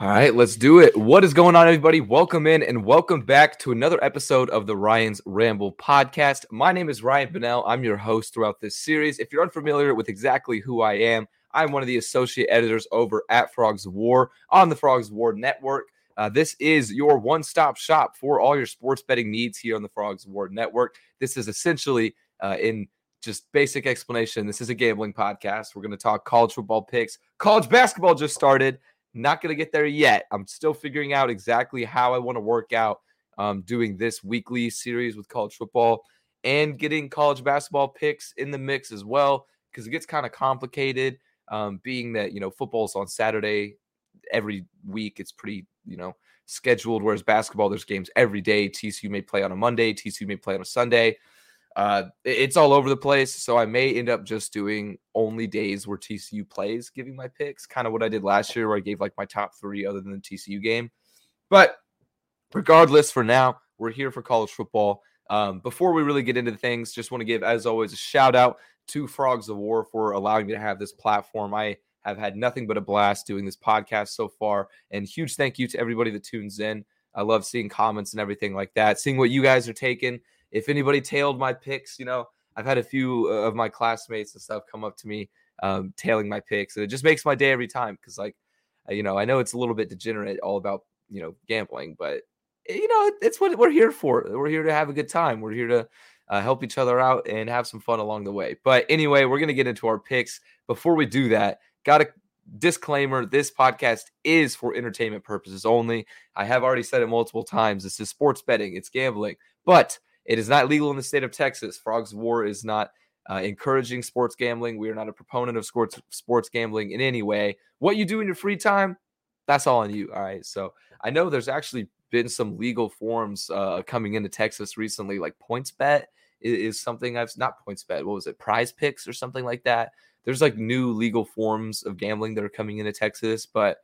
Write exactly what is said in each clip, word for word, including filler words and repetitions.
All right, let's do it. What is going on, everybody? Welcome in and welcome back to another episode of the Ryan's Ramble podcast. My name is Ryan Bennell. I'm your host throughout this series. If you're unfamiliar with exactly who I am, I'm one of the associate editors over at Frog's War on the Frog's War Network. Uh, this is your one-stop shop for all your sports betting needs here on the Frog's War Network. This is essentially, uh, in just basic explanation, this is a gambling podcast. We're going to talk college football picks. College basketball just started. Not going to get there yet. I'm still figuring out exactly how I want to work out um, doing this weekly series with college football and getting college basketball picks in the mix as well, because it gets kind of complicated, um, being that, you know, football's on Saturday every week. It's pretty, you know, scheduled, whereas basketball, there's games every day. T C U may play on a Monday. T C U may play on a Sunday. Uh, it's all over the place, so I may end up just doing only days where T C U plays, giving my picks, kind of what I did last year where I gave like my top three other than the T C U game. But regardless, for now, we're here for college football. Um, before we really get into things, just want to give, as always, a shout out to Frogs of War for allowing me to have this platform. I have had nothing but a blast doing this podcast so far, and huge thank you to everybody that tunes in. I love seeing comments and everything like that, seeing what you guys are taking. If anybody tailed my picks, you know, I've had a few of my classmates and stuff come up to me um, tailing my picks. And it just makes my day every time because, like, you know, I know it's a little bit degenerate all about, you know, gambling. But, you know, it's what we're here for. We're here to have a good time. We're here to uh, help each other out and have some fun along the way. But anyway, we're going to get into our picks. Before we do that, got to... disclaimer, this podcast is for entertainment purposes only. I have already said it multiple times. This is sports betting. It's gambling. But it is not legal in the state of Texas. Frog's War is not uh, encouraging sports gambling. We are not a proponent of sports, sports gambling in any way. What you do in your free time, that's all on you. All right. So I know there's actually been some legal forms uh, coming into Texas recently, like PointsBet is, is something I've not PointsBet. What was it? Prize Picks or something like that. There's like new legal forms of gambling that are coming into Texas, but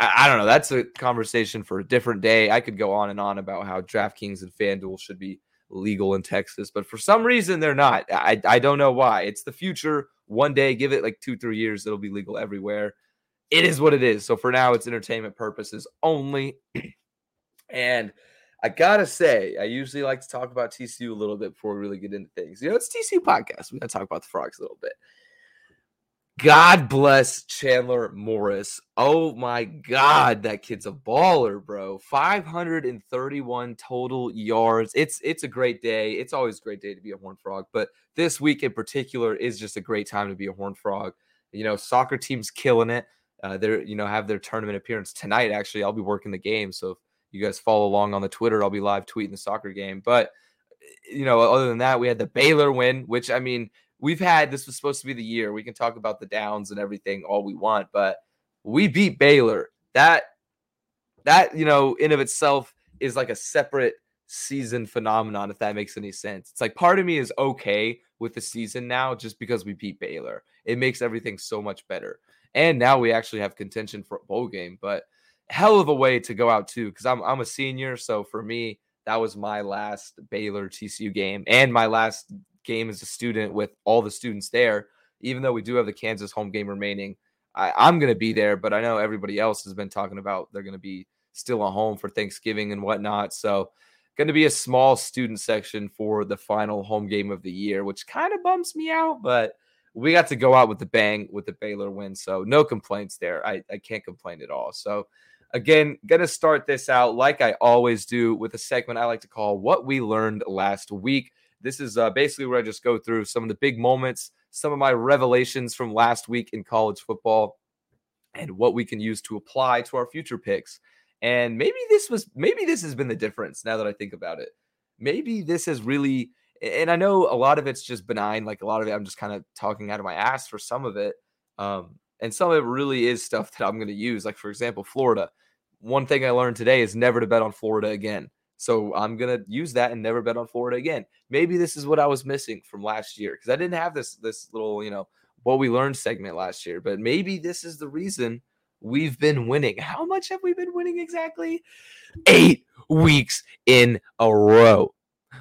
I, I don't know. That's a conversation for a different day. I could go on and on about how DraftKings and FanDuel should be legal in Texas, but for some reason they're not. I, I don't know why. It's the future. One day, give it like two, three years, it'll be legal everywhere. It is what it is. So for now, it's entertainment purposes only. And I gotta say, I usually like to talk about T C U a little bit before we really get into things. You know, it's T C U podcast. We gotta talk about the Frogs a little bit. God bless Chandler Morris. Oh, my God. That kid's a baller, bro. five hundred thirty-one total yards. It's it's a great day. It's always a great day to be a Horned Frog. But this week in particular is just a great time to be a Horned Frog. You know, soccer team's killing it. Uh, they're, you know, have their tournament appearance tonight, actually. I'll be working the game. So if you guys follow along on the Twitter, I'll be live tweeting the soccer game. But, you know, other than that, we had the Baylor win, which, I mean, we've had, this was supposed to be the year. We can talk about the downs and everything all we want, but we beat Baylor. That, that you know, in of itself is like a separate season phenomenon, if that makes any sense. It's like part of me is okay with the season now just because we beat Baylor. It makes everything so much better. And now we actually have contention for a bowl game, but hell of a way to go out too, because I'm, I'm a senior, so for me, that was my last Baylor T C U game and my last game as a student with all the students there. Even though we do have the Kansas home game remaining, I, I'm going to be there, but I know everybody else has been talking about they're going to be still at home for Thanksgiving and whatnot. So going to be a small student section for the final home game of the year, which kind of bums me out, but we got to go out with a bang with the Baylor win. So no complaints there. I, I can't complain at all. So again, going to start this out like I always do with a segment I like to call What We Learned Last Week. This is uh, basically where I just go through some of the big moments, some of my revelations from last week in college football, and what we can use to apply to our future picks. And maybe this was, maybe this has been the difference now that I think about it. Maybe this has really, and I know a lot of it's just benign, like a lot of it I'm just kind of talking out of my ass for some of it. Um, and some of it really is stuff that I'm going to use. Like, for example, Florida. One thing I learned today is never to bet on Florida again. So I'm going to use that and never bet on Florida again. Maybe this is what I was missing from last year because I didn't have this this little, you know, what we learned segment last year. But maybe this is the reason we've been winning. How much have we been winning exactly? Eight weeks in a row.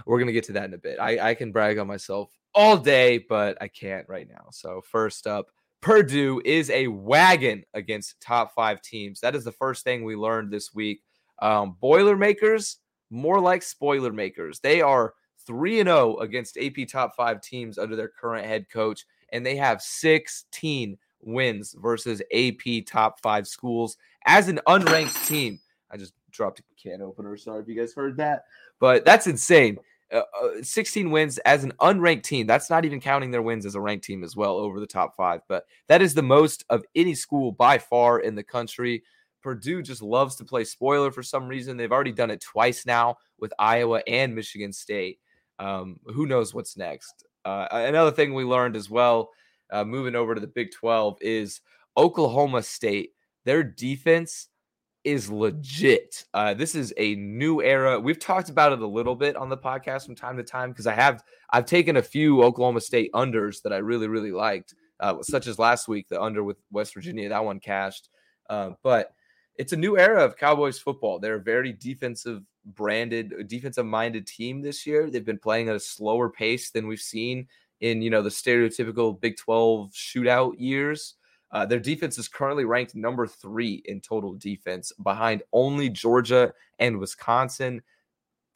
We're going to get to that in a bit. I, I can brag on myself all day, but I can't right now. So first up, Purdue is a wagon against top five teams. That is the first thing we learned this week. Um, Boilermakers, more like spoiler makers. They are three and oh against A P top five teams under their current head coach, and they have sixteen wins versus A P top five schools as an unranked team. I just dropped a can opener. Sorry if you guys heard that, but that's insane. Uh, sixteen wins as an unranked team. That's not even counting their wins as a ranked team as well over the top five, but that is the most of any school by far in the country. Purdue just loves to play spoiler for some reason. They've already done it twice now with Iowa and Michigan State. Um, who knows what's next? Uh, another thing we learned as well, uh, moving over to the Big twelve, is Oklahoma State. Their defense is legit. Uh, this is a new era. We've talked about it a little bit on the podcast from time to time because I have I've taken a few Oklahoma State unders that I really, really liked, uh, such as last week, the under with West Virginia. That one cashed. Uh, but it's a new era of Cowboys football. They're a very defensive branded, defensive-minded team this year. They've been playing at a slower pace than we've seen in, you know, the stereotypical Big twelve shootout years. Uh, their defense is currently ranked number three in total defense, behind only Georgia and Wisconsin.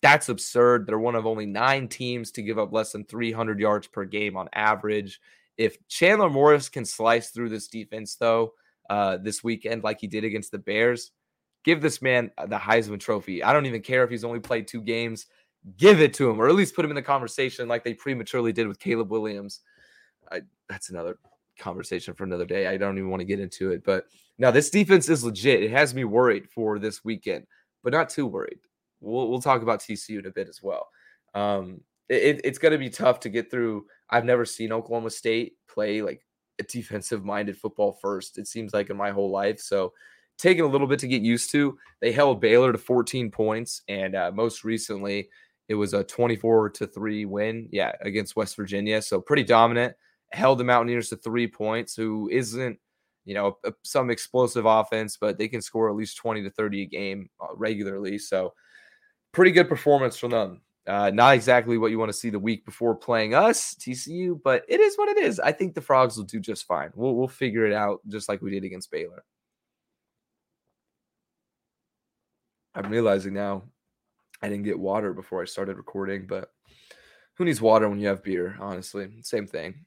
That's absurd. They're one of only nine teams to give up less than three hundred yards per game on average. If Chandler Morris can slice through this defense, though, Uh, this weekend like he did against the Bears, give this man the Heisman Trophy. I don't even care if he's only played two games. Give it to him, or at least put him in the conversation like they prematurely did with Caleb Williams. I, that's another conversation for another day. I don't even want to get into it. But now this defense is legit. It has me worried for this weekend, but not too worried. We'll, we'll talk about T C U in a bit as well. Um, it, it's going to be tough to get through. I've never seen Oklahoma State play like a defensive-minded football first, it seems like, in my whole life. So taking a little bit to get used to. They held Baylor to fourteen points, and uh, most recently it was a twenty-four to three win, yeah, against West Virginia. So pretty dominant. Held the Mountaineers to three points, who isn't, you know, a, some explosive offense, but they can score at least twenty to thirty a game uh, regularly. So pretty good performance from them. Uh, not exactly what you want to see the week before playing us, T C U, but it is what it is. I think the Frogs will do just fine. We'll we'll figure it out just like we did against Baylor. I'm realizing now I didn't get water before I started recording, but who needs water when you have beer, honestly? Same thing.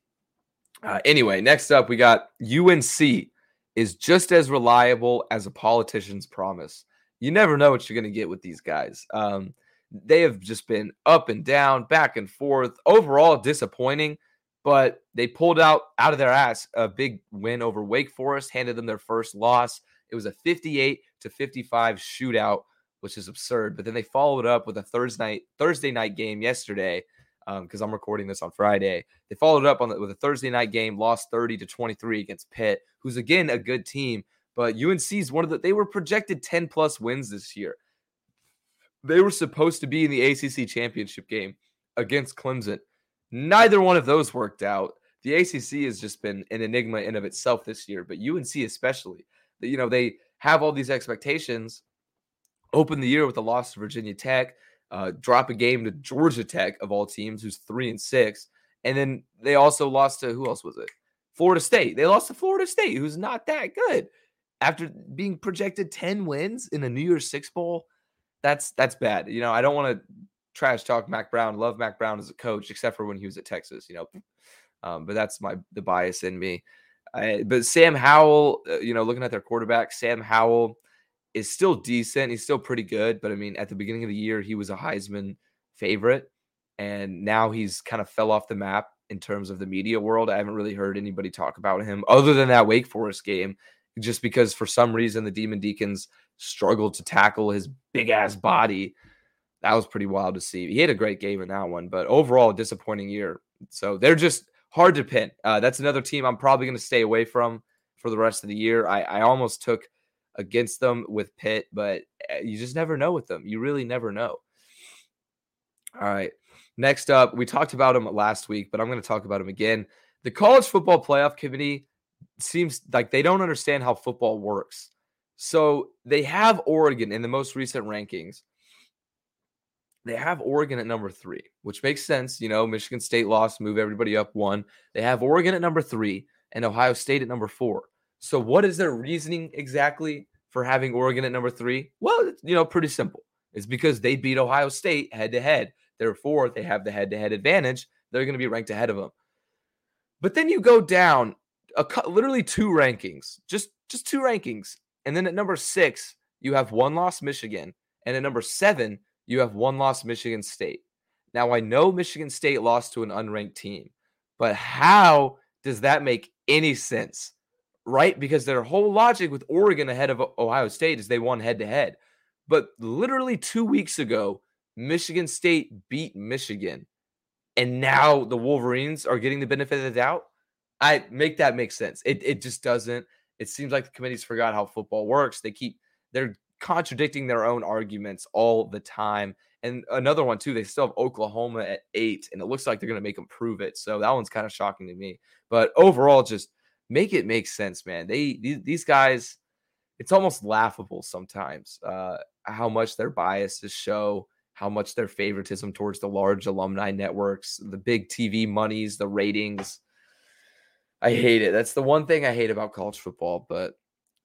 Uh, anyway, next up we got U N C is just as reliable as a politician's promise. You never know what you're going to get with these guys. Um They have just been up and down, back and forth. Overall, disappointing, but they pulled out out of their ass a big win over Wake Forest, handed them their first loss. It was a fifty-eight to fifty-five shootout, which is absurd. But then they followed up with a Thursday night, Thursday night game yesterday, because um, I'm recording this on Friday. They followed up on the, with a Thursday night game, lost thirty to twenty-three against Pitt, who's again a good team. But U N C's one of the they were projected ten plus wins this year. They were supposed to be in the A C C championship game against Clemson. Neither one of those worked out. The A C C has just been an enigma in of itself this year, but U N C especially. You know, they have all these expectations, open the year with a loss to Virginia Tech, uh, drop a game to Georgia Tech, of all teams, who's three and six, and then they also lost to, who else was it? Florida State. They lost to Florida State, who's not that good. After being projected ten wins in a New Year's Six Bowl, That's that's bad. You know, I don't want to trash talk Mac Brown. Love Mac Brown as a coach, except for when he was at Texas, you know. Um, but that's my the bias in me. I, but Sam Howell, uh, you know, looking at their quarterback, Sam Howell is still decent. He's still pretty good. But, I mean, at the beginning of the year, he was a Heisman favorite. And now he's kind of fell off the map in terms of the media world. I haven't really heard anybody talk about him other than that Wake Forest game, just because for some reason the Demon Deacons struggled to tackle his big-ass body. That was pretty wild to see. He had a great game in that one, but overall, a disappointing year. So they're just hard to pin. Uh, that's another team I'm probably going to stay away from for the rest of the year. I, I almost took against them with Pitt, but you just never know with them. You really never know. All right, next up, we talked about them last week, but I'm going to talk about them again. The College Football Playoff Committee seems like they don't understand how football works. So they have Oregon in the most recent rankings. They have Oregon at number three, which makes sense. You know, Michigan State lost, move everybody up one. They have Oregon at number three, and Ohio State at number four. So what is their reasoning exactly for having Oregon at number three? Well, you know, pretty simple. It's because they beat Ohio State head-to-head. Therefore, they have the head-to-head advantage. They're going to be ranked ahead of them. But then you go down a, literally two rankings, just, just two rankings. And then at number six, you have one-loss Michigan. And at number seven, you have one-loss Michigan State. Now, I know Michigan State lost to an unranked team, but how does that make any sense, right? Because their whole logic with Oregon ahead of Ohio State is they won head-to-head. But literally two weeks ago, Michigan State beat Michigan, and now the Wolverines are getting the benefit of the doubt. I make that make sense. It it just doesn't. It seems like the committee's forgot how football works. They keep they're contradicting their own arguments all the time. And another one too. They still have Oklahoma at eight, and it looks like they're going to make them prove it. So that one's kind of shocking to me. But overall, just make it make sense, man. They these, these guys. It's almost laughable sometimes uh, how much their biases show, how much their favoritism towards the large alumni networks, the big T V monies, the ratings. I hate it. That's the one thing I hate about college football, but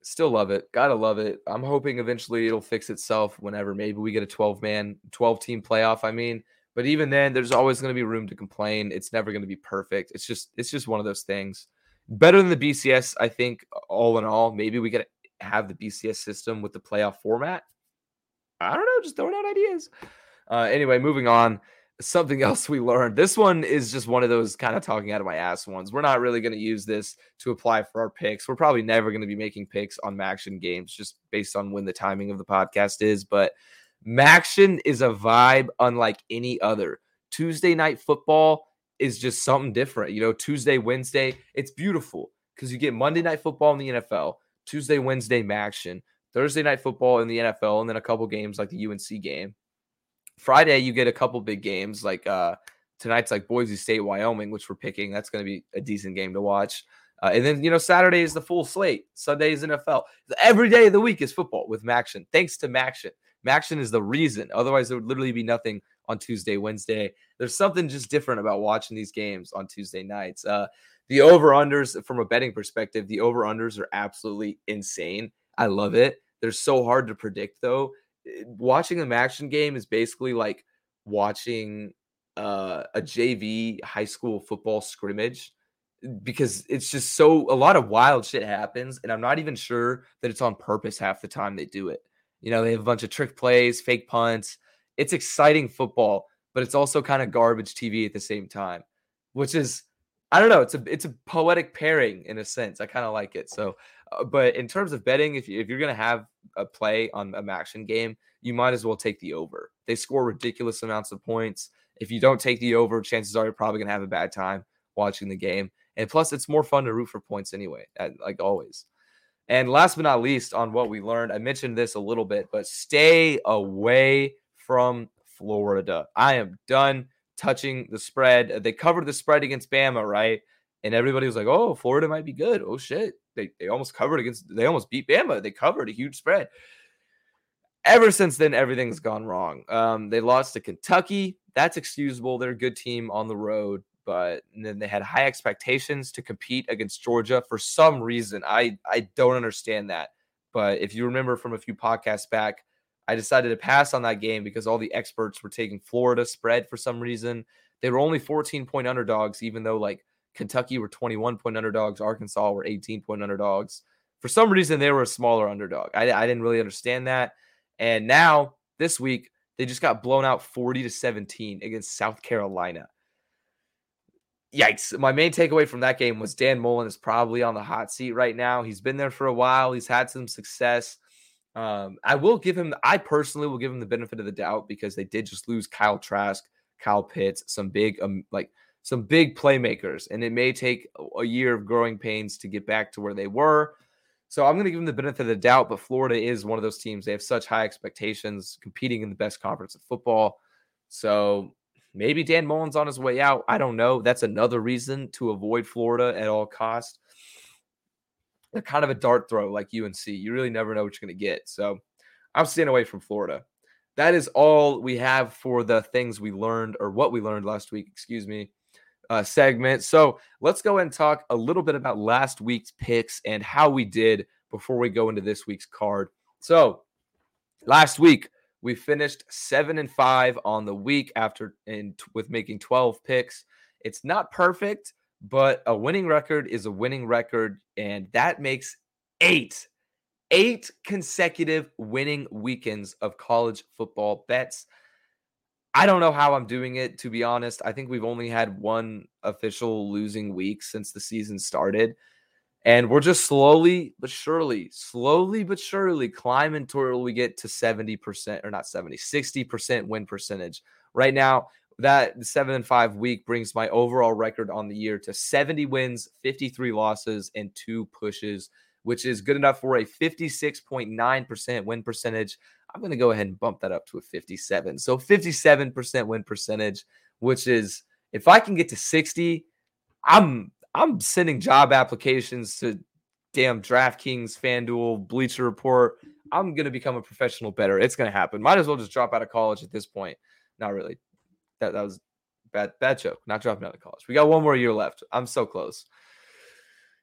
still love it. Gotta love it. I'm hoping eventually it'll fix itself whenever maybe we get a twelve-man, twelve-team playoff, I mean. But even then, there's always going to be room to complain. It's never going to be perfect. It's just it's just one of those things. Better than the B C S, I think, all in all. Maybe we get have the B C S system with the playoff format. I don't know, just throwing out ideas. Uh, anyway, moving on. Something else we learned. This one is just one of those kind of talking out of my ass ones. We're not really going to use this to apply for our picks. We're probably never going to be making picks on MACtion games just based on when the timing of the podcast is. But MACtion is a vibe unlike any other. Tuesday night football is just something different. You know, Tuesday, Wednesday, it's beautiful because you get Monday night football in the N F L. Tuesday, Wednesday, MACtion. Thursday night football in the N F L, and then a couple games like the U N C game. Friday, you get a couple big games like uh, tonight's like Boise State, Wyoming, which we're picking. That's going to be a decent game to watch. Uh, and then, you know, Saturday is the full slate. Sunday is N F L. Every day of the week is football with MACtion. Thanks to MACtion. MACtion is the reason. Otherwise, there would literally be nothing on Tuesday, Wednesday. There's something just different about watching these games on Tuesday nights. Uh, The over-unders, from a betting perspective, the over-unders are absolutely insane. I love it. They're so hard to predict, though. Watching the MACtion game is basically like watching uh, a J V high school football scrimmage because it's just so – a lot of wild shit happens, and I'm not even sure that it's on purpose half the time they do it. You know, they have a bunch of trick plays, fake punts. It's exciting football, but it's also kind of garbage T V at the same time, which is – I don't know. It's a it's a poetic pairing in a sense. I kind of like it. So, uh, but in terms of betting, if, you, if you're going to have a play on a MACtion game, you might as well take the over. They score ridiculous amounts of points. If you don't take the over, chances are you're probably going to have a bad time watching the game. And plus, it's more fun to root for points anyway, like always. And last but not least, on what we learned, I mentioned this a little bit, but stay away from Florida. I am done touching the spread. They covered the spread against Bama, right? And everybody was like, oh, Florida might be good. Oh, shit. They they almost covered against, they almost beat Bama. They covered a huge spread. Ever since then, everything's gone wrong. Um, they lost to Kentucky. That's excusable. They're a good team on the road. But then they had high expectations to compete against Georgia for some reason. I, I don't understand that. But if you remember from a few podcasts back, I decided to pass on that game because all the experts were taking Florida spread for some reason. They were only fourteen-point underdogs, even though, like, Kentucky were twenty-one-point underdogs. Arkansas were eighteen-point underdogs. For some reason, they were a smaller underdog. I, I didn't really understand that. And now, this week, they just got blown out forty to seventeen against South Carolina. Yikes. My main takeaway from that game was Dan Mullen is probably on the hot seat right now. He's been there for a while. He's had some success. Um, I will give him, I personally will give him the benefit of the doubt because they did just lose Kyle Trask, Kyle Pitts, some big, um, like some big playmakers, and it may take a year of growing pains to get back to where they were. So I'm going to give them the benefit of the doubt, but Florida is one of those teams. They have such high expectations competing in the best conference of football. So maybe Dan Mullen's on his way out. I don't know. That's another reason to avoid Florida at all costs. They're kind of a dart throw like U N C. You really never know what you're going to get. So I'm staying away from Florida. That is all we have for the things we learned or what we learned last week. Excuse me. uh, segment. So let's go and talk a little bit about last week's picks and how we did before we go into this week's card. So last week, we finished seven and five on the week after and with making twelve picks. It's not perfect, but a winning record is a winning record, and that makes eight, eight consecutive winning weekends of college football bets. I don't know how I'm doing it, to be honest. I think we've only had one official losing week since the season started. And we're just slowly but surely, slowly but surely climbing until we get to seventy percent or not seventy, sixty percent win percentage. Right now, that seven and five week brings my overall record on the year to seventy wins, fifty-three losses, and two pushes, which is good enough for a fifty-six point nine percent win percentage. I'm going to go ahead and bump that up to a fifty-seven. So fifty-seven percent win percentage, which is, if I can get to sixty, I'm I'm sending job applications to damn DraftKings, FanDuel, Bleacher Report. I'm going to become a professional bettor. It's going to happen. Might as well just drop out of college at this point. Not really. That that was bad bad joke. Not dropping out of college. We got one more year left. I'm so close.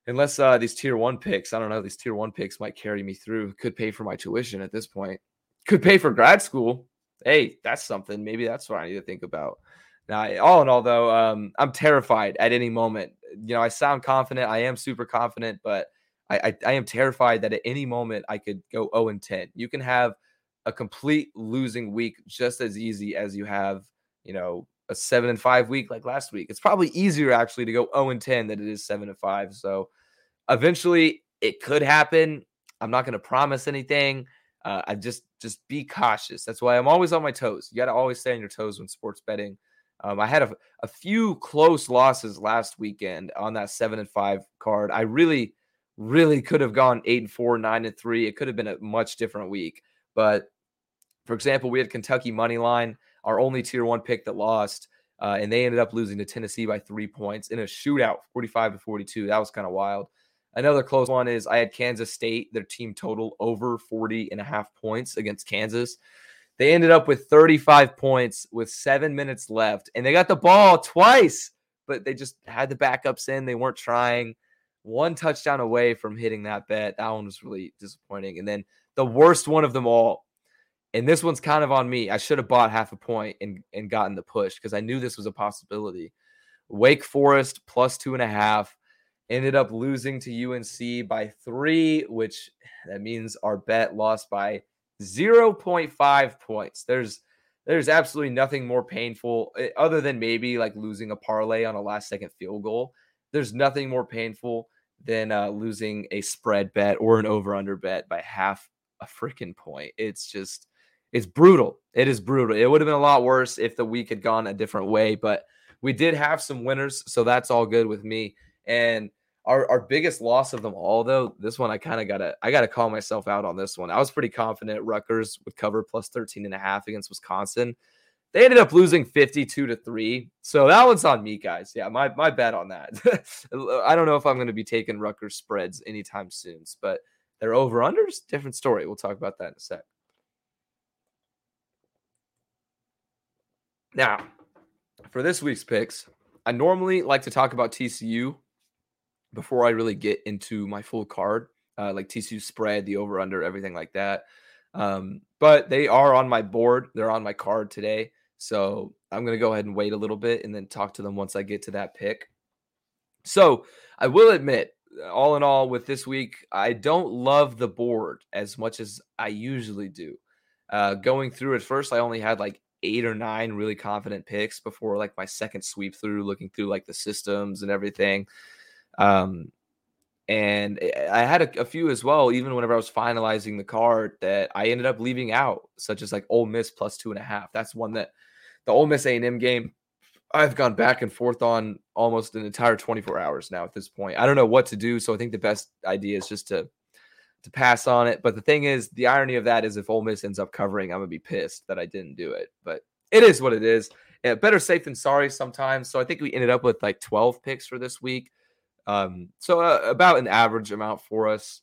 Unless uh, these tier one picks, I don't know, these tier one picks might carry me through. Could pay for my tuition at this point. Could pay for grad school. Hey, that's something. Maybe that's what I need to think about. Now, all in all, though, um, I'm terrified at any moment. You know, I sound confident. I am super confident, but I, I, I am terrified that at any moment I could go oh and ten. You can have a complete losing week just as easy as you have, you know, a seven and five week like last week. It's probably easier actually to go oh and ten than it is seven and five. So eventually it could happen. I'm not going to promise anything. Uh, I just just be cautious. That's why I'm always on my toes. You got to always stay on your toes when sports betting. Um, I had a, a few close losses last weekend on that seven and five card. I really, really could have gone eight and four, nine and three. It could have been a much different week. But for example, we had Kentucky money line, our only tier one pick that lost, uh, and they ended up losing to Tennessee by three points in a shootout, forty-five to forty-two. That was kind of wild. Another close one is I had Kansas State, their team total over forty and a half points against Kansas. They ended up with thirty-five points with seven minutes left, and they got the ball twice, but they just had the backups in. They weren't trying. One touchdown away from hitting that bet. That one was really disappointing. And then the worst one of them all, and this one's kind of on me. I should have bought half a point and, and gotten the push because I knew this was a possibility. Wake Forest plus two and a half ended up losing to U N C by three, which that means our bet lost by zero point five points. There's there's absolutely nothing more painful other than maybe like losing a parlay on a last second field goal. There's nothing more painful than uh, losing a spread bet or an over under bet by half a freaking point. It's just, it's brutal. It is brutal. It would have been a lot worse if the week had gone a different way, but we did have some winners. So that's all good with me. And Our, our biggest loss of them all, though, this one I kind of got to I gotta call myself out on this one. I was pretty confident Rutgers would cover plus thirteen and a half against Wisconsin. They ended up losing fifty-two to three. So that one's on me, guys. Yeah, my, my bet on that. I don't know if I'm going to be taking Rutgers spreads anytime soon, but they're over-unders. Different story. We'll talk about that in a sec. Now, for this week's picks, I normally like to talk about T C U before I really get into my full card, uh, like T C U spread, the over-under, everything like that. Um, but they are on my board. They're on my card today. So I'm going to go ahead and wait a little bit and then talk to them once I get to that pick. So I will admit, all in all, with this week, I don't love the board as much as I usually do. Uh, going through at first, I only had like eight or nine really confident picks before like my second sweep through, looking through like the systems and everything. Um, and I had a, a few as well, even whenever I was finalizing the card that I ended up leaving out, such as like Ole Miss plus two and a half. That's one that the Ole Miss A and M game I've gone back and forth on almost an entire twenty-four hours now at this point. I don't know what to do. So I think the best idea is just to, to pass on it. But the thing is, the irony of that is if Ole Miss ends up covering, I'm going to be pissed that I didn't do it, but it is what it is. Yeah, better safe than sorry sometimes. So I think we ended up with like twelve picks for this week. Um, so uh, about an average amount for us.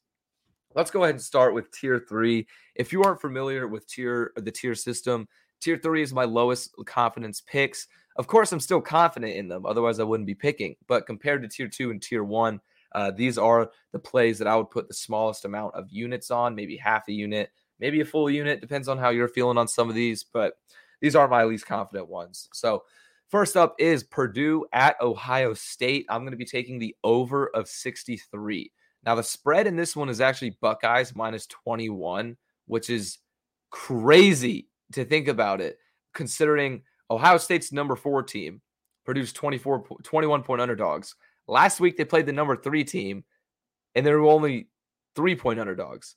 Let's go ahead and start with tier three. If you aren't familiar with tier the tier system, tier three is my lowest confidence picks. Of course, I'm still confident in them. Otherwise, I wouldn't be picking. But compared to tier two and tier one, uh, these are the plays that I would put the smallest amount of units on, maybe half a unit, maybe a full unit. Depends on how you're feeling on some of these. But these are my least confident ones. So first up is Purdue at Ohio State. I'm going to be taking the over of sixty-three. Now, the spread in this one is actually Buckeyes minus twenty-one, which is crazy to think about it, considering Ohio State's number four team produced twenty-four, twenty-one point underdogs. Last week, they played the number three team, and they were only three-point underdogs.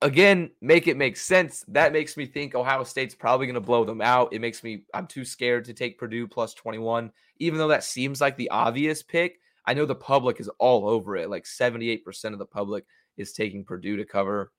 Again, make it make sense. That makes me think Ohio State's probably going to blow them out. It makes me, I'm too scared to take Purdue plus twenty-one, even though that seems like the obvious pick. I know the public is all over it. Like seventy-eight percent of the public is taking Purdue to cover.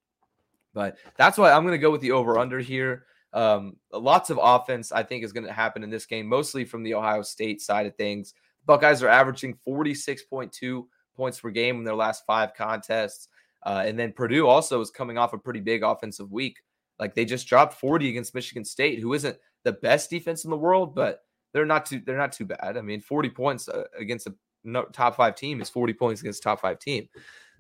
But that's why I'm going to go with the over-under here. Um, lots of offense, I think, is going to happen in this game, mostly from the Ohio State side of things. Buckeyes are averaging forty-six point two points per game in their last five contests. Uh, and then Purdue also is coming off a pretty big offensive week. Like they just dropped forty against Michigan State, who isn't the best defense in the world, but they're not too, they're not too bad. I mean, forty points uh, against a no, top five team is forty points against a top five team.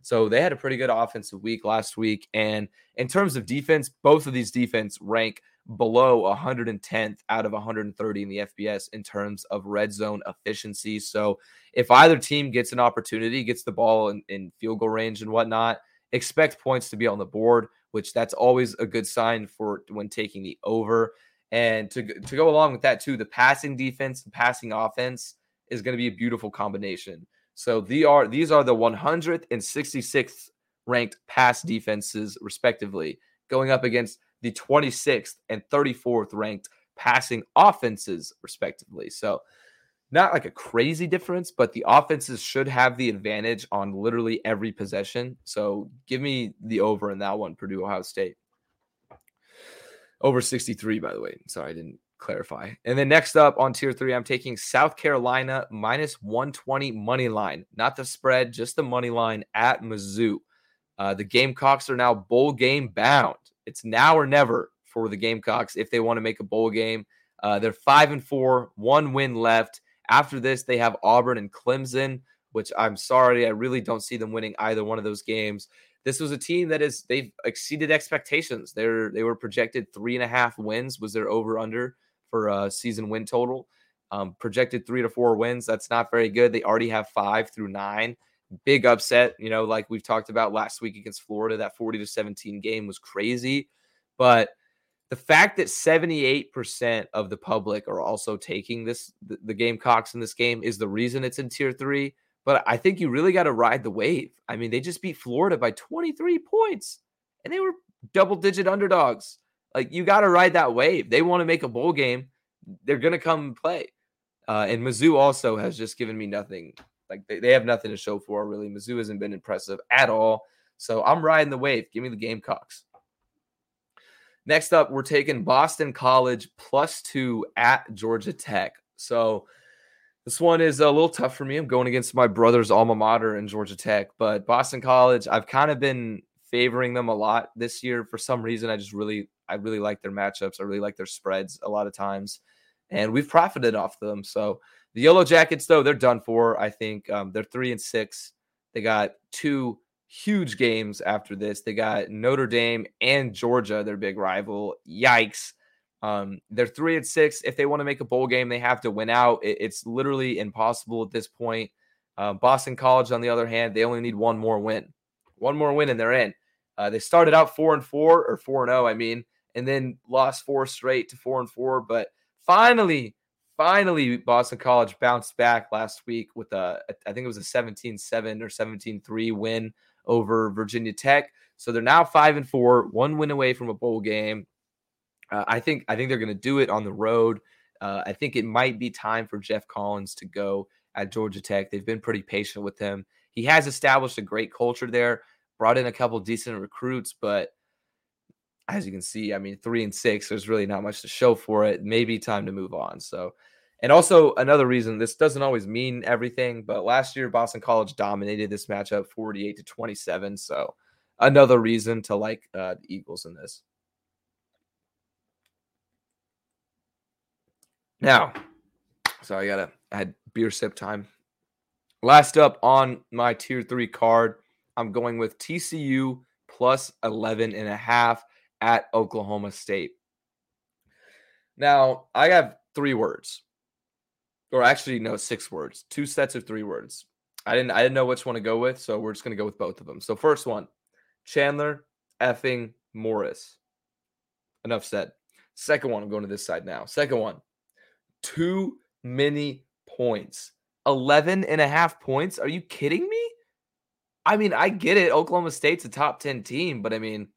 So they had a pretty good offensive week last week. And in terms of defense, both of these defense rank below one hundred tenth out of one hundred thirty in the F B S in terms of red zone efficiency. So if either team gets an opportunity, gets the ball in, in field goal range and whatnot, expect points to be on the board, which that's always a good sign for when taking the over. And to, to go along with that too, the passing defense, the passing offense is going to be a beautiful combination. So they are, these are the one hundredth and sixty-sixth ranked pass defenses respectively, going up against the twenty-sixth and thirty-fourth ranked passing offenses respectively. So not like a crazy difference, but the offenses should have the advantage on literally every possession. So give me the over in that one, Purdue, Ohio State. Over sixty-three, by the way. Sorry, I didn't clarify. And then next up on tier three, I'm taking South Carolina minus one twenty money line. Not the spread, just the money line at Mizzou. Uh, the Gamecocks are now bowl game bound. It's now or never for the Gamecocks if they want to make a bowl game. Uh, they're five and four, one win left. After this, they have Auburn and Clemson, which I'm sorry, I really don't see them winning either one of those games. This was a team that is, they've exceeded expectations. They're, they were projected three and a half wins was their over-under for a season win total. Um, projected three to four wins. That's not very good. They already have five through nine. Big upset, you know, like we've talked about last week against Florida, that forty to seventeen game was crazy. But the fact that seventy-eight percent of the public are also taking this, the Gamecocks in this game is the reason it's in tier three. But I think you really got to ride the wave. I mean, they just beat Florida by twenty-three points and they were double digit underdogs. Like you got to ride that wave. They want to make a bowl game. They're going to come and play. Uh, and Mizzou also has just given me nothing. Like they, they have nothing to show for, really. Mizzou hasn't been impressive at all. So I'm riding the wave. Give me the Gamecocks. Next up, we're taking Boston College plus two at Georgia Tech. So this one is a little tough for me. I'm going against my brother's alma mater in Georgia Tech, but Boston College, I've kind of been favoring them a lot this year. For some reason, I just really, I really like their matchups. I really like their spreads a lot of times, and we've profited off them. So the Yellow Jackets, though, they're done for, I think. Um, they're three and six. They got two huge games after this. They got Notre Dame and Georgia, their big rival. Yikes. Um, they're three and six. If they want to make a bowl game, they have to win out. It, it's literally impossible at this point. Uh, Boston College, on the other hand, they only need one more win. One more win and they're in. Uh, they started out four and four, or four and oh, I mean, and then lost four straight to four and four. But finally, Finally, Boston College bounced back last week with a, I think it was a seventeen seven or seventeen three win over Virginia Tech. So they're now five and four, one win away from a bowl game. Uh, I think I think they're going to do it on the road. Uh, I think it might be time for Jeff Collins to go at Georgia Tech. They've been pretty patient with him. He has established a great culture there, brought in a couple decent recruits, but as you can see, I mean, three and six, there's really not much to show for it. Maybe time to move on. So, and also another reason, this doesn't always mean everything, but last year, Boston College dominated this matchup forty-eight to twenty-seven. So another reason to like uh, the Eagles in this. Now, So I gotta I had beer sip time. Last up on my tier three card, I'm going with T C U plus eleven and a half at Oklahoma State. Now, I have three words. Or actually, no, six words. Two sets of three words. I didn't I didn't know which one to go with, so we're just going to go with both of them. So first one, Chandler effing Morris. Enough said. Second one, I'm going to this side now. Second one, too many points. eleven and a half points? Are you kidding me? I mean, I get it. Oklahoma State's a top ten team, but I mean,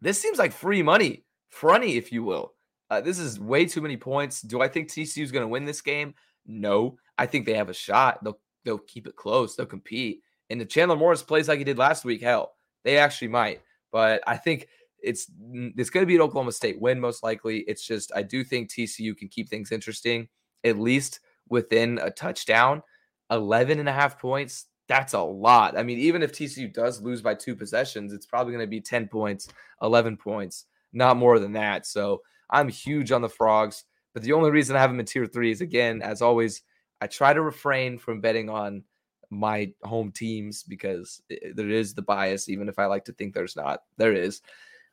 this seems like free money. Frunny, if you will. Uh, this is way too many points. Do I think T C U is going to win this game? No. I think they have a shot. They'll they'll keep it close. They'll compete. And if Chandler Morris plays like he did last week, hell, they actually might. But I think it's it's going to be an Oklahoma State win most likely. It's just I do think T C U can keep things interesting, at least within a touchdown. eleven and a half points, that's a lot. I mean, even if T C U does lose by two possessions, it's probably going to be ten points, eleven points, not more than that. So I'm huge on the Frogs, but the only reason I have them in tier three is, again, as always, I try to refrain from betting on my home teams because it, there is the bias, even if I like to think there's not. There is.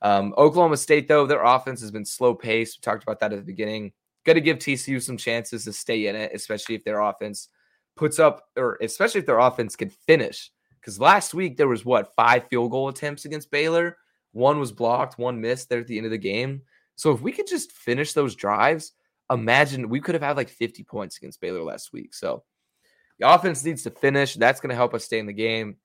Um, Oklahoma State, though, their offense has been slow-paced. We talked about that at the beginning. Got to give T C U some chances to stay in it, especially if their offense puts up – or especially if their offense can finish. Because last week there was, what, five field goal attempts against Baylor? One was blocked, one missed there at the end of the game. So if we could just finish those drives, imagine we could have had like fifty points against Baylor last week. So the offense needs to finish. That's going to help us stay in the game.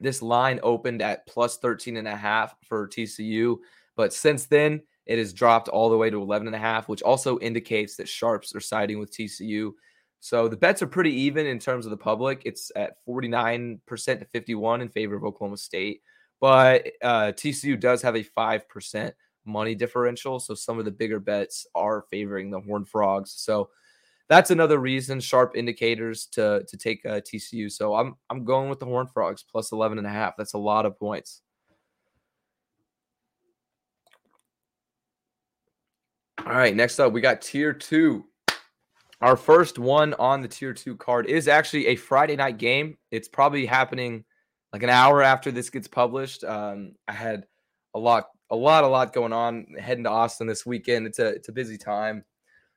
This line opened at plus thirteen and a half for T C U. But since then, it has dropped all the way to eleven and a half, which also indicates that sharps are siding with T C U. So the bets are pretty even in terms of the public. It's at forty-nine percent to fifty-one in favor of Oklahoma State. But uh, T C U does have a five percent money differential, so some of the bigger bets are favoring the Horned Frogs. So that's another reason, sharp indicators to to take uh, T C U. So I'm I'm going with the Horned Frogs plus eleven and a half. That's a lot of points. All right, next up we got tier two. Our first one on the tier two card is actually a Friday night game. It's probably happening like an hour after this gets published. Um, I had a lot. A lot, a lot going on heading to Austin this weekend. It's a it's a busy time.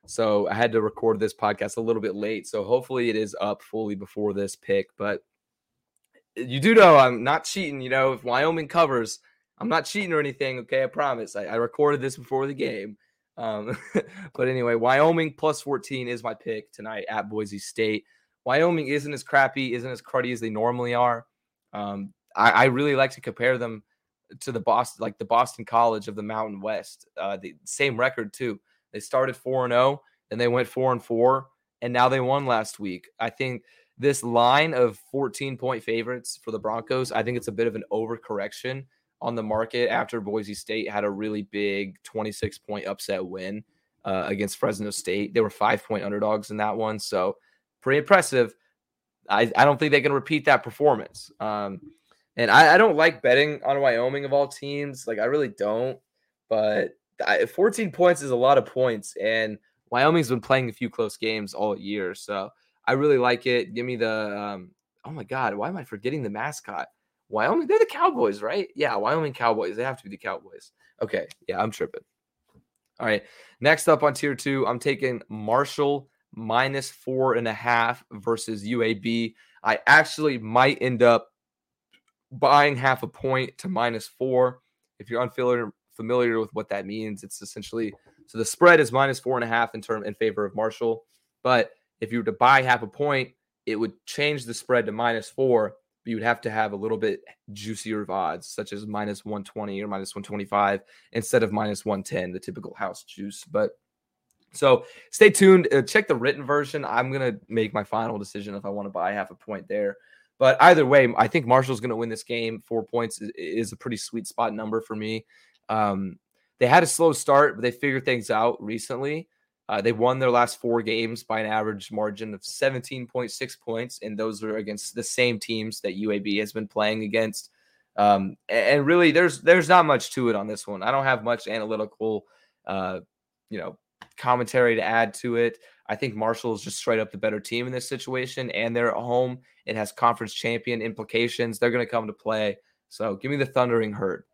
So I had to record this podcast a little bit late. So hopefully it is up fully before this pick. But you do know I'm not cheating. You know, if Wyoming covers, I'm not cheating or anything. Okay, I promise. I, I recorded this before the game. Um, but anyway, Wyoming plus fourteen is my pick tonight at Boise State. Wyoming isn't as crappy, isn't as cruddy as they normally are. Um, I, I really like to compare them to the Boston, like the Boston College of the Mountain West, uh, the same record too. They started four and zero, then they went four and four, and now they won last week. I think this line of fourteen point favorites for the Broncos, I think it's a bit of an overcorrection on the market after Boise State had a really big twenty-six point upset win uh, against Fresno State. They were five point underdogs in that one, so pretty impressive. I, I don't think they can repeat that performance. Um, And I, I don't like betting on Wyoming of all teams. Like, I really don't. But I, fourteen points is a lot of points. And Wyoming's been playing a few close games all year. So I really like it. Give me the um, – oh, my God. Why am I forgetting the mascot? Wyoming? They're the Cowboys, right? Yeah, Wyoming Cowboys. They have to be the Cowboys. Okay. Yeah, I'm tripping. All right. Next up on Tier two, I'm taking Marshall minus four and a half versus U A B. I actually might end up buying half a point to minus four. If you're unfamiliar familiar with what that means, it's essentially so the spread is minus four and a half in term in favor of Marshall. But if you were to buy half a point, it would change the spread to minus four. But you would have to have a little bit juicier of odds, such as minus one twenty or minus one twenty five instead of minus one ten, the typical house juice. But so stay tuned. Uh, check the written version. I'm gonna make my final decision if I want to buy half a point there. But either way, I think Marshall's going to win this game. Four points is, is a pretty sweet spot number for me. Um, they had a slow start, but they figured things out recently. Uh, they won their last four games by an average margin of seventeen point six points, and those are against the same teams that U A B has been playing against. Um, and really, there's there's not much to it on this one. I don't have much analytical, uh, you know, commentary to add to it. I think Marshall is just straight up the better team in this situation, and they're at home. It has conference champion implications. They're going to come to play. So give me the Thundering Herd.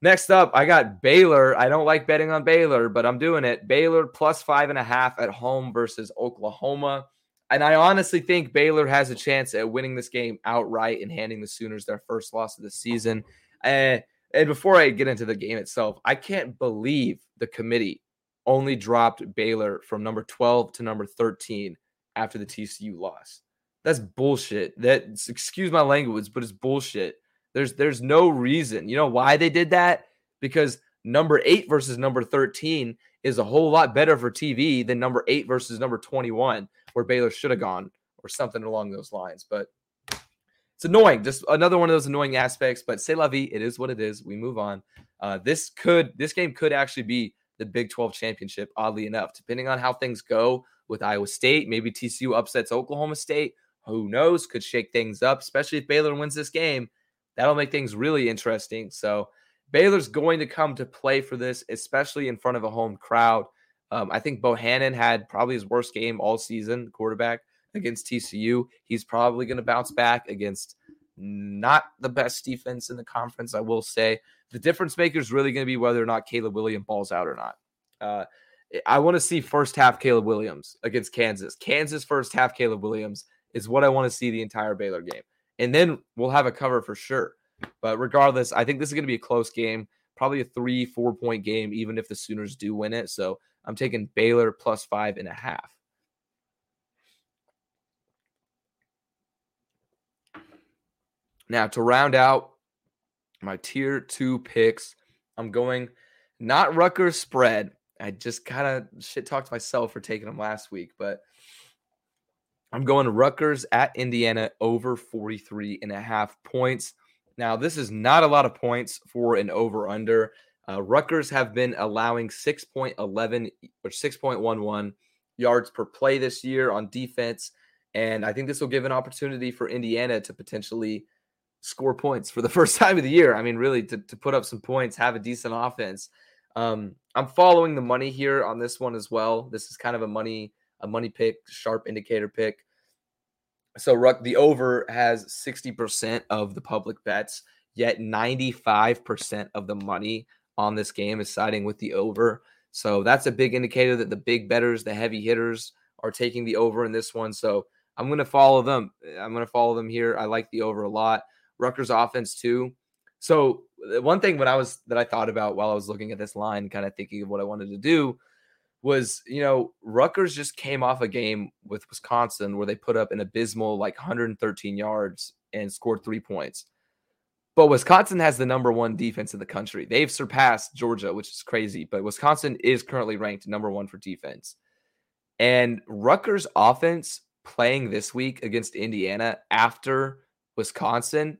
Next up, I got Baylor. I don't like betting on Baylor, but I'm doing it. Baylor plus five and a half at home versus Oklahoma. And I honestly think Baylor has a chance at winning this game outright and handing the Sooners their first loss of the season. And, and before I get into the game itself, I can't believe the committee only dropped Baylor from number twelve to number thirteen after the T C U loss. That's bullshit. That's, excuse my language, but it's bullshit. There's there's no reason. You know why they did that? Because number eight versus number thirteen is a whole lot better for T V than number eight versus number twenty-one, where Baylor should have gone, or something along those lines. But it's annoying. Just another one of those annoying aspects. But c'est la vie. It is what it is. We move on. Uh, this could this game could actually be the Big twelve championship, oddly enough, depending on how things go with Iowa State. Maybe T C U upsets Oklahoma State. Who knows? Could shake things up, especially if Baylor wins this game. That'll make things really interesting. So Baylor's going to come to play for this, especially in front of a home crowd. Um, I think Bohannon had probably his worst game all season, quarterback, against T C U. He's probably going to bounce back against not the best defense in the conference, I will say. The difference maker is really going to be whether or not Caleb Williams balls out or not. Uh, I want to see first half Caleb Williams against Kansas. Kansas first half Caleb Williams is what I want to see the entire Baylor game. And then we'll have a cover for sure. But regardless, I think this is going to be a close game, probably a three, four point game, even if the Sooners do win it. So I'm taking Baylor plus five and a half. Now to round out my tier two picks, I'm going not Rutgers spread. I just kind of shit talked myself for taking them last week, but I'm going Rutgers at Indiana over forty-three and a half points. Now, this is not a lot of points for an over-under. Uh, Rutgers have been allowing six point one one or six point one one yards per play this year on defense, and I think this will give an opportunity for Indiana to potentially score points for the first time of the year. I mean, really, to, to put up some points, have a decent offense. Um, I'm following the money here on this one as well. This is kind of a money... a money pick, sharp indicator pick. So Ruck, the over has sixty percent of the public bets, yet ninety-five percent of the money on this game is siding with the over. So that's a big indicator that the big bettors, the heavy hitters, are taking the over in this one. So I'm going to follow them. I'm going to follow them here. I like the over a lot. Rutgers offense too. So one thing when I was that I thought about while I was looking at this line, kind of thinking of what I wanted to do, was, you know, Rutgers just came off a game with Wisconsin where they put up an abysmal like one hundred thirteen yards and scored three points. But Wisconsin has the number one defense in the country. They've surpassed Georgia, which is crazy, but Wisconsin is currently ranked number one for defense. And Rutgers offense playing this week against Indiana after Wisconsin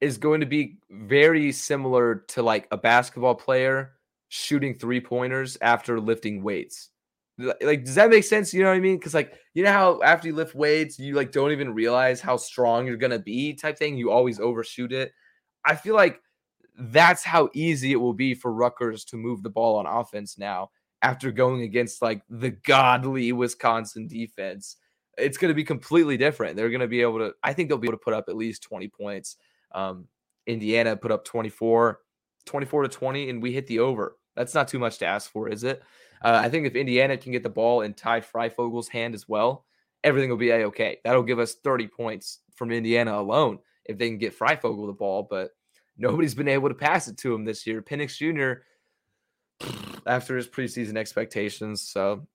is going to be very similar to like a basketball player shooting three-pointers after lifting weights. Like, does that make sense? You know what I mean? Because, like, you know how after you lift weights, you, like, don't even realize how strong you're going to be type thing? You always overshoot it. I feel like that's how easy it will be for Rutgers to move the ball on offense now after going against, like, the godly Wisconsin defense. It's going to be completely different. They're going to be able to – I think they'll be able to put up at least twenty points. Um, Indiana put up twenty-four, twenty-four to twenty, and we hit the over. That's not too much to ask for, is it? Uh, I think if Indiana can get the ball in Ty Freifogle's hand as well, everything will be A-okay. That'll give us thirty points from Indiana alone if they can get Freifogle the ball, but nobody's been able to pass it to him this year. Penix Junior, after his preseason expectations, so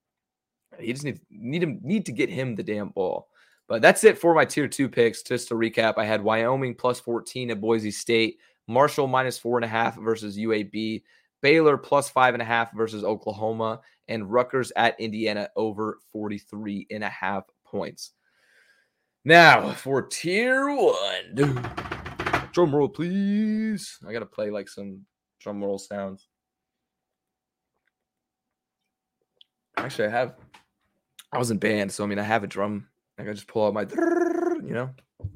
you just need, need, him, need to get him the damn ball. But that's it for my tier two picks. Just to recap, I had Wyoming plus fourteen at Boise State, Marshall minus four and a half versus U A B, Baylor plus five and a half versus Oklahoma, and Rutgers at Indiana over forty-three and a half points. Now for tier one, drum roll, please. I got to play like some drum roll sounds. Actually, I have, I was in band. So, I mean, I have a drum. Like, I just pull out my, you know, I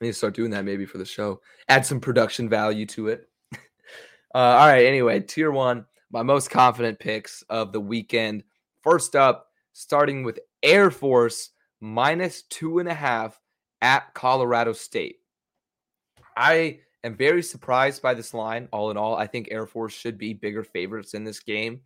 need to start doing that maybe for the show. Add some production value to it. Uh, all right, anyway, tier one, my most confident picks of the weekend. First up, starting with Air Force, minus two and a half at Colorado State. I am very surprised by this line. All in all, I think Air Force should be bigger favorites in this game.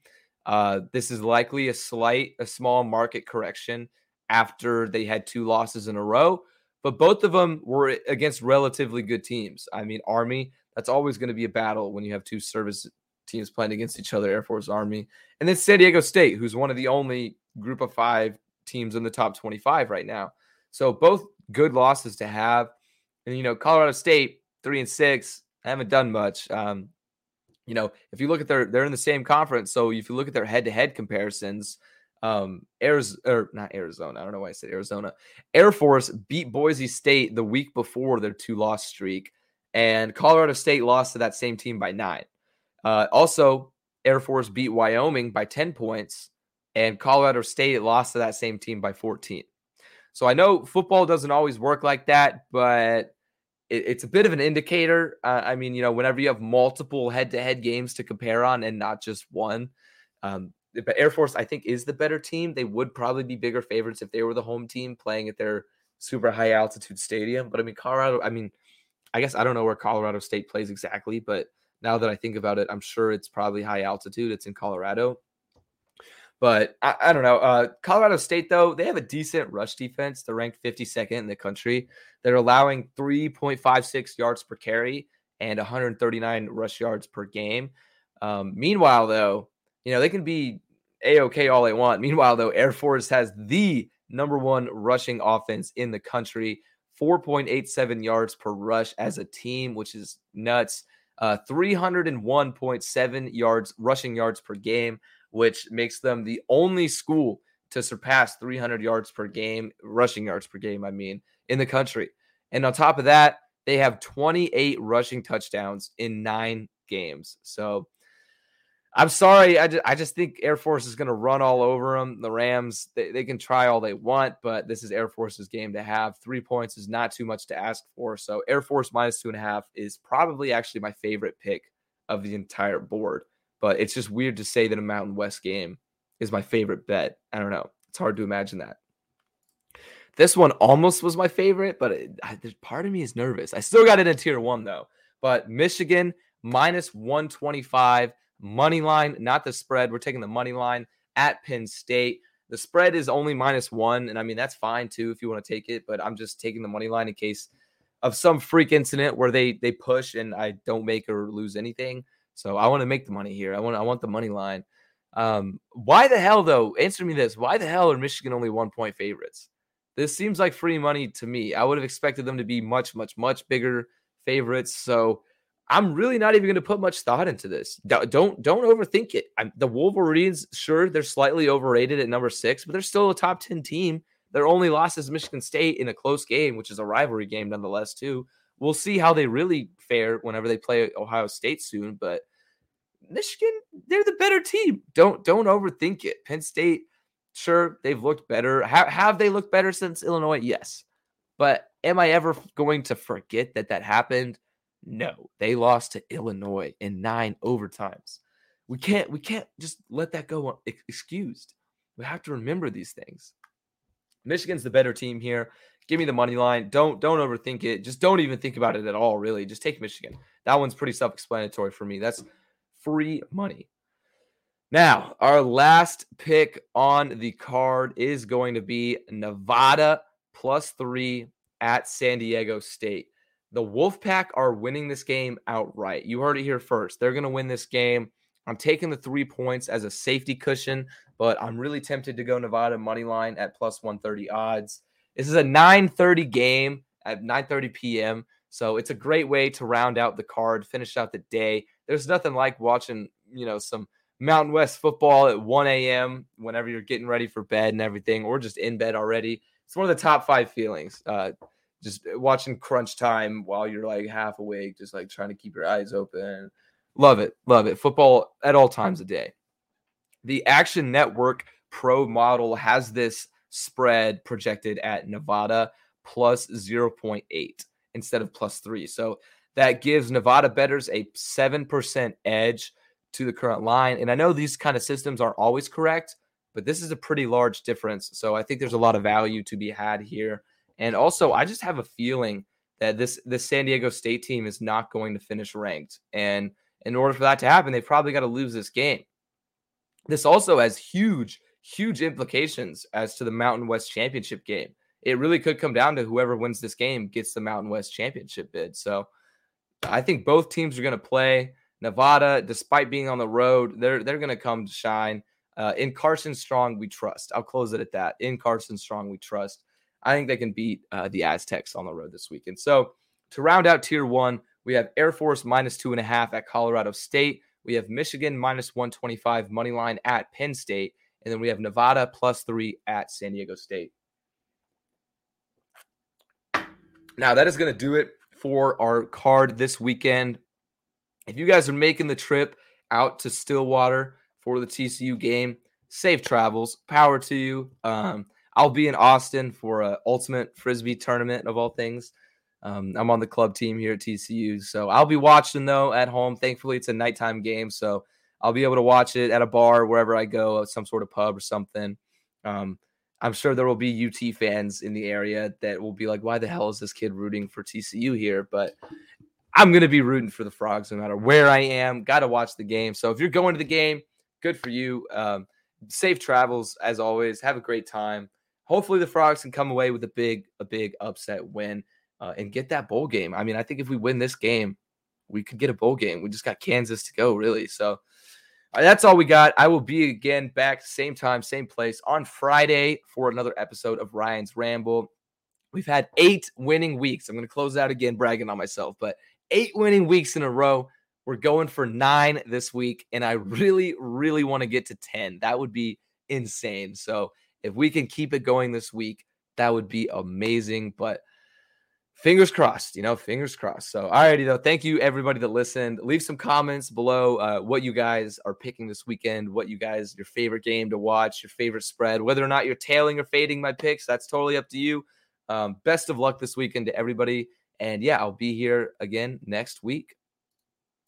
Uh, this is likely a slight, a small market correction after they had two losses in a row, but both of them were against relatively good teams. I mean, Army, that's always going to be a battle when you have two service teams playing against each other, Air Force, Army. And then San Diego State, who's one of the only group of five teams in the top twenty-five right now. So both good losses to have. And, you know, Colorado State, three and six, haven't done much. Um, you know, if you look at their, they're in the same conference. So if you look at their head-to-head comparisons, um, Arizona, or not Arizona, I don't know why I said Arizona. Air Force beat Boise State the week before their two-loss streak, and Colorado State lost to that same team by nine. Uh, also, Air Force beat Wyoming by ten points, and Colorado State lost to that same team by fourteen. So I know football doesn't always work like that, but it, it's a bit of an indicator. Uh, I mean, you know, whenever you have multiple head-to-head games to compare on and not just one, um, but Air Force, I think, is the better team. They would probably be bigger favorites if they were the home team playing at their super high-altitude stadium. But, I mean, Colorado, I mean, I guess I don't know where Colorado State plays exactly, but now that I think about it, I'm sure it's probably high altitude. It's in Colorado. But I, I don't know. Uh, Colorado State, though, they have a decent rush defense. They're ranked fifty-second in the country. They're allowing three point five six yards per carry and one hundred thirty-nine rush yards per game. Um, meanwhile, though, you know, they can be A-OK all they want. Meanwhile, though, Air Force has the number one rushing offense in the country, four point eight seven yards per rush as a team, which is nuts. Uh, three hundred one point seven yards rushing yards per game, which makes them the only school to surpass three hundred yards per game, rushing yards per game, I mean, in the country. And on top of that, they have twenty-eight rushing touchdowns in nine games. So I'm sorry. I just, I just think Air Force is going to run all over them. The Rams, they, they can try all they want, but this is Air Force's game to have. Three points is not too much to ask for. So Air Force minus two and a half is probably actually my favorite pick of the entire board. But it's just weird to say that a Mountain West game is my favorite bet. I don't know. It's hard to imagine that. This one almost was my favorite, but it, I, part of me is nervous. I still got it in tier one, though. But Michigan minus one twenty-five. Money line, not the spread. We're taking the money line at Penn State. The spread is only minus one, and I mean, that's fine too if you want to take it, but I'm just taking the money line in case of some freak incident where they they push and I don't make or lose anything. So I want to make the money here. I want I want the money line. Um, why the hell, though? Answer me this. Why the hell are Michigan only one-point favorites? This seems like free money to me. I would have expected them to be much, much, much bigger favorites, so I'm really not even going to put much thought into this. Don't don't, don't overthink it. I'm, the Wolverines, sure, they're slightly overrated at number six, but they're still a top ten team. Their only loss is Michigan State in a close game, which is a rivalry game nonetheless, too. We'll see how they really fare whenever they play Ohio State soon, but Michigan, they're the better team. Don't don't overthink it. Penn State, sure, they've looked better. Have, have they looked better since Illinois? Yes. But am I ever going to forget that that happened? No, they lost to Illinois in nine overtimes. We can't, we can't just let that go excused. We have to remember these things. Michigan's the better team here. Give me the money line. Don't, don't overthink it. Just don't even think about it at all, really. Just take Michigan. That one's pretty self-explanatory for me. That's free money. Now, our last pick on the card is going to be Nevada plus three at San Diego State. The Wolfpack are winning this game outright. You heard it here first. They're going to win this game. I'm taking the three points as a safety cushion, but I'm really tempted to go Nevada money line at plus one thirty odds. This is a nine thirty game at nine thirty p.m., so it's a great way to round out the card, finish out the day. There's nothing like watching, you know, some Mountain West football at one a.m. whenever you're getting ready for bed and everything, or just in bed already. It's one of the top five feelings. Uh, Just watching crunch time while you're like half awake, just like trying to keep your eyes open. Love it. Love it. Football at all times of day. The Action Network Pro model has this spread projected at Nevada plus zero point eight instead of plus three. So that gives Nevada bettors a seven percent edge to the current line. And I know these kind of systems aren't always correct, but this is a pretty large difference. So I think there's a lot of value to be had here. And also, I just have a feeling that this, this San Diego State team is not going to finish ranked. And in order for that to happen, they probably got to lose this game. This also has huge, huge implications as to the Mountain West Championship game. It really could come down to whoever wins this game gets the Mountain West Championship bid. So I think both teams are going to play. Nevada, despite being on the road, they're they're going to come to shine. Uh, in Carson Strong, we trust. I'll close it at that. In Carson Strong, we trust. I think they can beat uh, the Aztecs on the road this weekend. So to round out tier one, we have Air Force minus two and a half at Colorado State. We have Michigan minus one twenty-five money line at Penn State. And then we have Nevada plus three at San Diego State. Now that is going to do it for our card this weekend. If you guys are making the trip out to Stillwater for the T C U game, safe travels, power to you. Um, I'll be in Austin for an ultimate Frisbee tournament of all things. Um, I'm on the club team here at T C U, so I'll be watching though at home. Thankfully, it's a nighttime game, so I'll be able to watch it at a bar, wherever I go, some sort of pub or something. Um, I'm sure there will be U T fans in the area that will be like, why the hell is this kid rooting for T C U here? But I'm going to be rooting for the Frogs no matter where I am. Got to watch the game. So if you're going to the game, good for you. Um, safe travels as always. Have a great time. Hopefully the Frogs can come away with a big, a big upset win uh, and get that bowl game. I mean, I think if we win this game, we could get a bowl game. We just got Kansas to go, really. So that's all we got. I will be again back same time, same place on Friday for another episode of Ryan's Ramble. We've had eight winning weeks. I'm going to close out again bragging on myself, but eight winning weeks in a row. We're going for nine this week, and I really, really want to get to ten. That would be insane. So if we can keep it going this week, that would be amazing. But fingers crossed, you know, fingers crossed. So, all righty, though. Thank you, everybody that listened. Leave some comments below uh, what you guys are picking this weekend, what you guys, your favorite game to watch, your favorite spread, whether or not you're tailing or fading my picks. That's totally up to you. Um, best of luck this weekend to everybody. And, yeah, I'll be here again next week.